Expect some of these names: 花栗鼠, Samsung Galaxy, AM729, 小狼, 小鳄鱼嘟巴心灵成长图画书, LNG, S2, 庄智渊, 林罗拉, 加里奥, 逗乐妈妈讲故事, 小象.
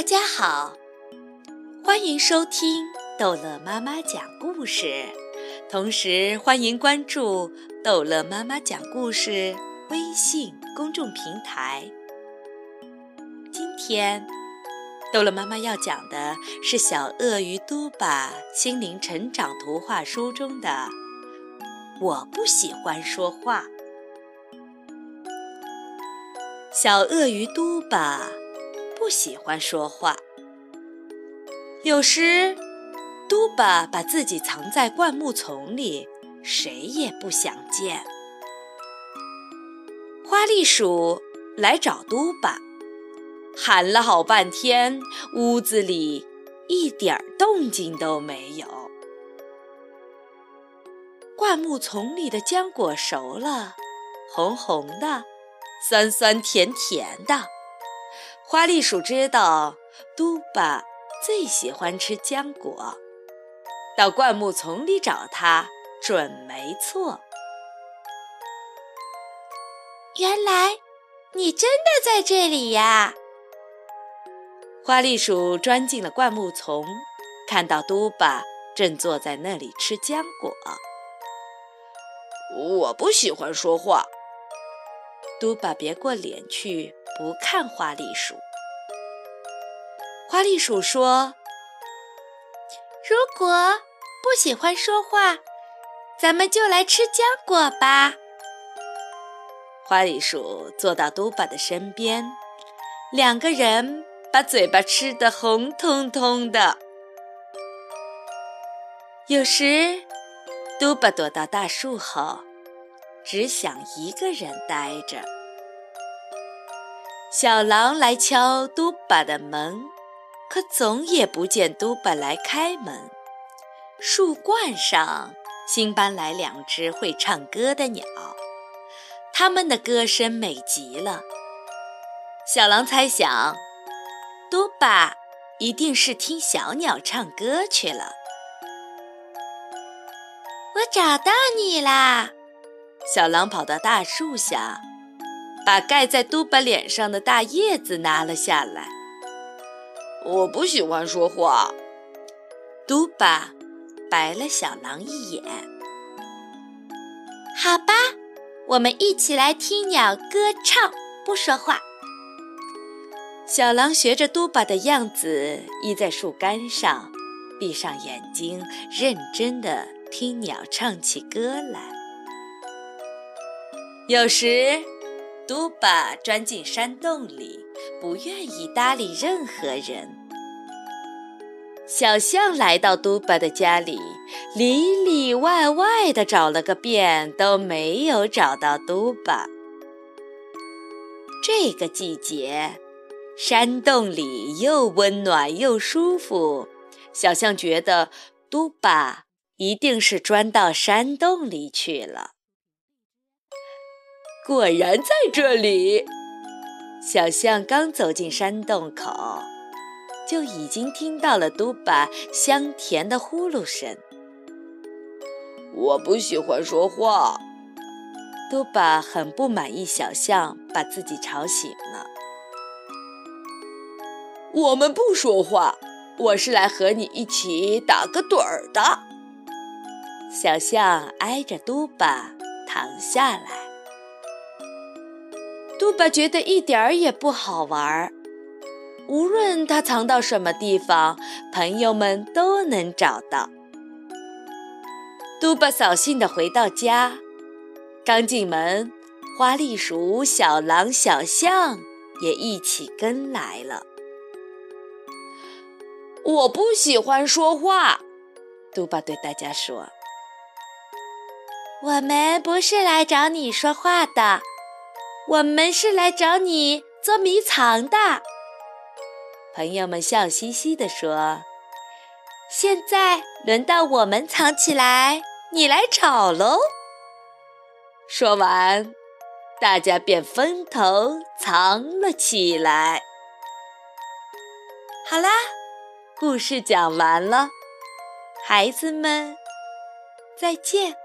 大家好，欢迎收听逗乐妈妈讲故事，同时欢迎关注逗乐妈妈讲故事微信公众平台。今天逗乐妈妈要讲的是小鳄鱼嘟巴心灵成长图画书中的我不喜欢说话。小鳄鱼嘟巴不喜欢说话，有时嘟巴把自己藏在灌木丛里，谁也不想见。花栗鼠来找嘟巴，喊了好半天，屋子里一点动静都没有。灌木丛里的浆果熟了，红红的，酸酸甜甜的。花栗鼠知道嘟巴最喜欢吃浆果，到灌木丛里找它准没错。原来你真的在这里呀！花栗鼠钻进了灌木丛，看到嘟巴正坐在那里吃浆果。我不喜欢说话。嘟巴别过脸去，不看花栗鼠。花栗鼠说，如果不喜欢说话，咱们就来吃浆果吧。花栗鼠坐到嘟巴的身边，两个人把嘴巴吃得红彤彤的。有时嘟巴躲到大树后，只想一个人呆着。小狼来敲嘟巴的门，可总也不见嘟巴来开门。树冠上新搬来两只会唱歌的鸟，它们的歌声美极了。小狼猜想，嘟巴一定是听小鸟唱歌去了。我找到你啦！小狼跑到大树下，把盖在嘟巴脸上的大叶子拿了下来。我不喜欢说话。嘟巴白了小狼一眼。好吧，我们一起来听鸟歌唱，不说话。小狼学着嘟巴的样子依在树干上，闭上眼睛，认真地听鸟唱起歌来。有时嘟巴钻进山洞里，不愿意搭理任何人。小象来到嘟巴的家里，里里外外的找了个遍，都没有找到嘟巴。这个季节，山洞里又温暖又舒服，小象觉得嘟巴一定是钻到山洞里去了。果然在这里！小象刚走进山洞口，就已经听到了嘟巴香甜的呼噜声。我不喜欢说话。嘟巴很不满意小象把自己吵醒了。我们不说话，我是来和你一起打个盹儿的。小象挨着嘟巴躺下来。嘟巴觉得一点儿也不好玩，无论他藏到什么地方，朋友们都能找到。嘟巴扫兴地回到家，刚进门，花栗鼠、小狼、小象也一起跟来了。我不喜欢说话，嘟巴对大家说。我们不是来找你说话的，我们是来找你做迷藏的。朋友们笑嘻嘻地说，现在轮到我们藏起来，你来找喽。说完，大家便分头藏了起来。好啦，故事讲完了，孩子们，再见。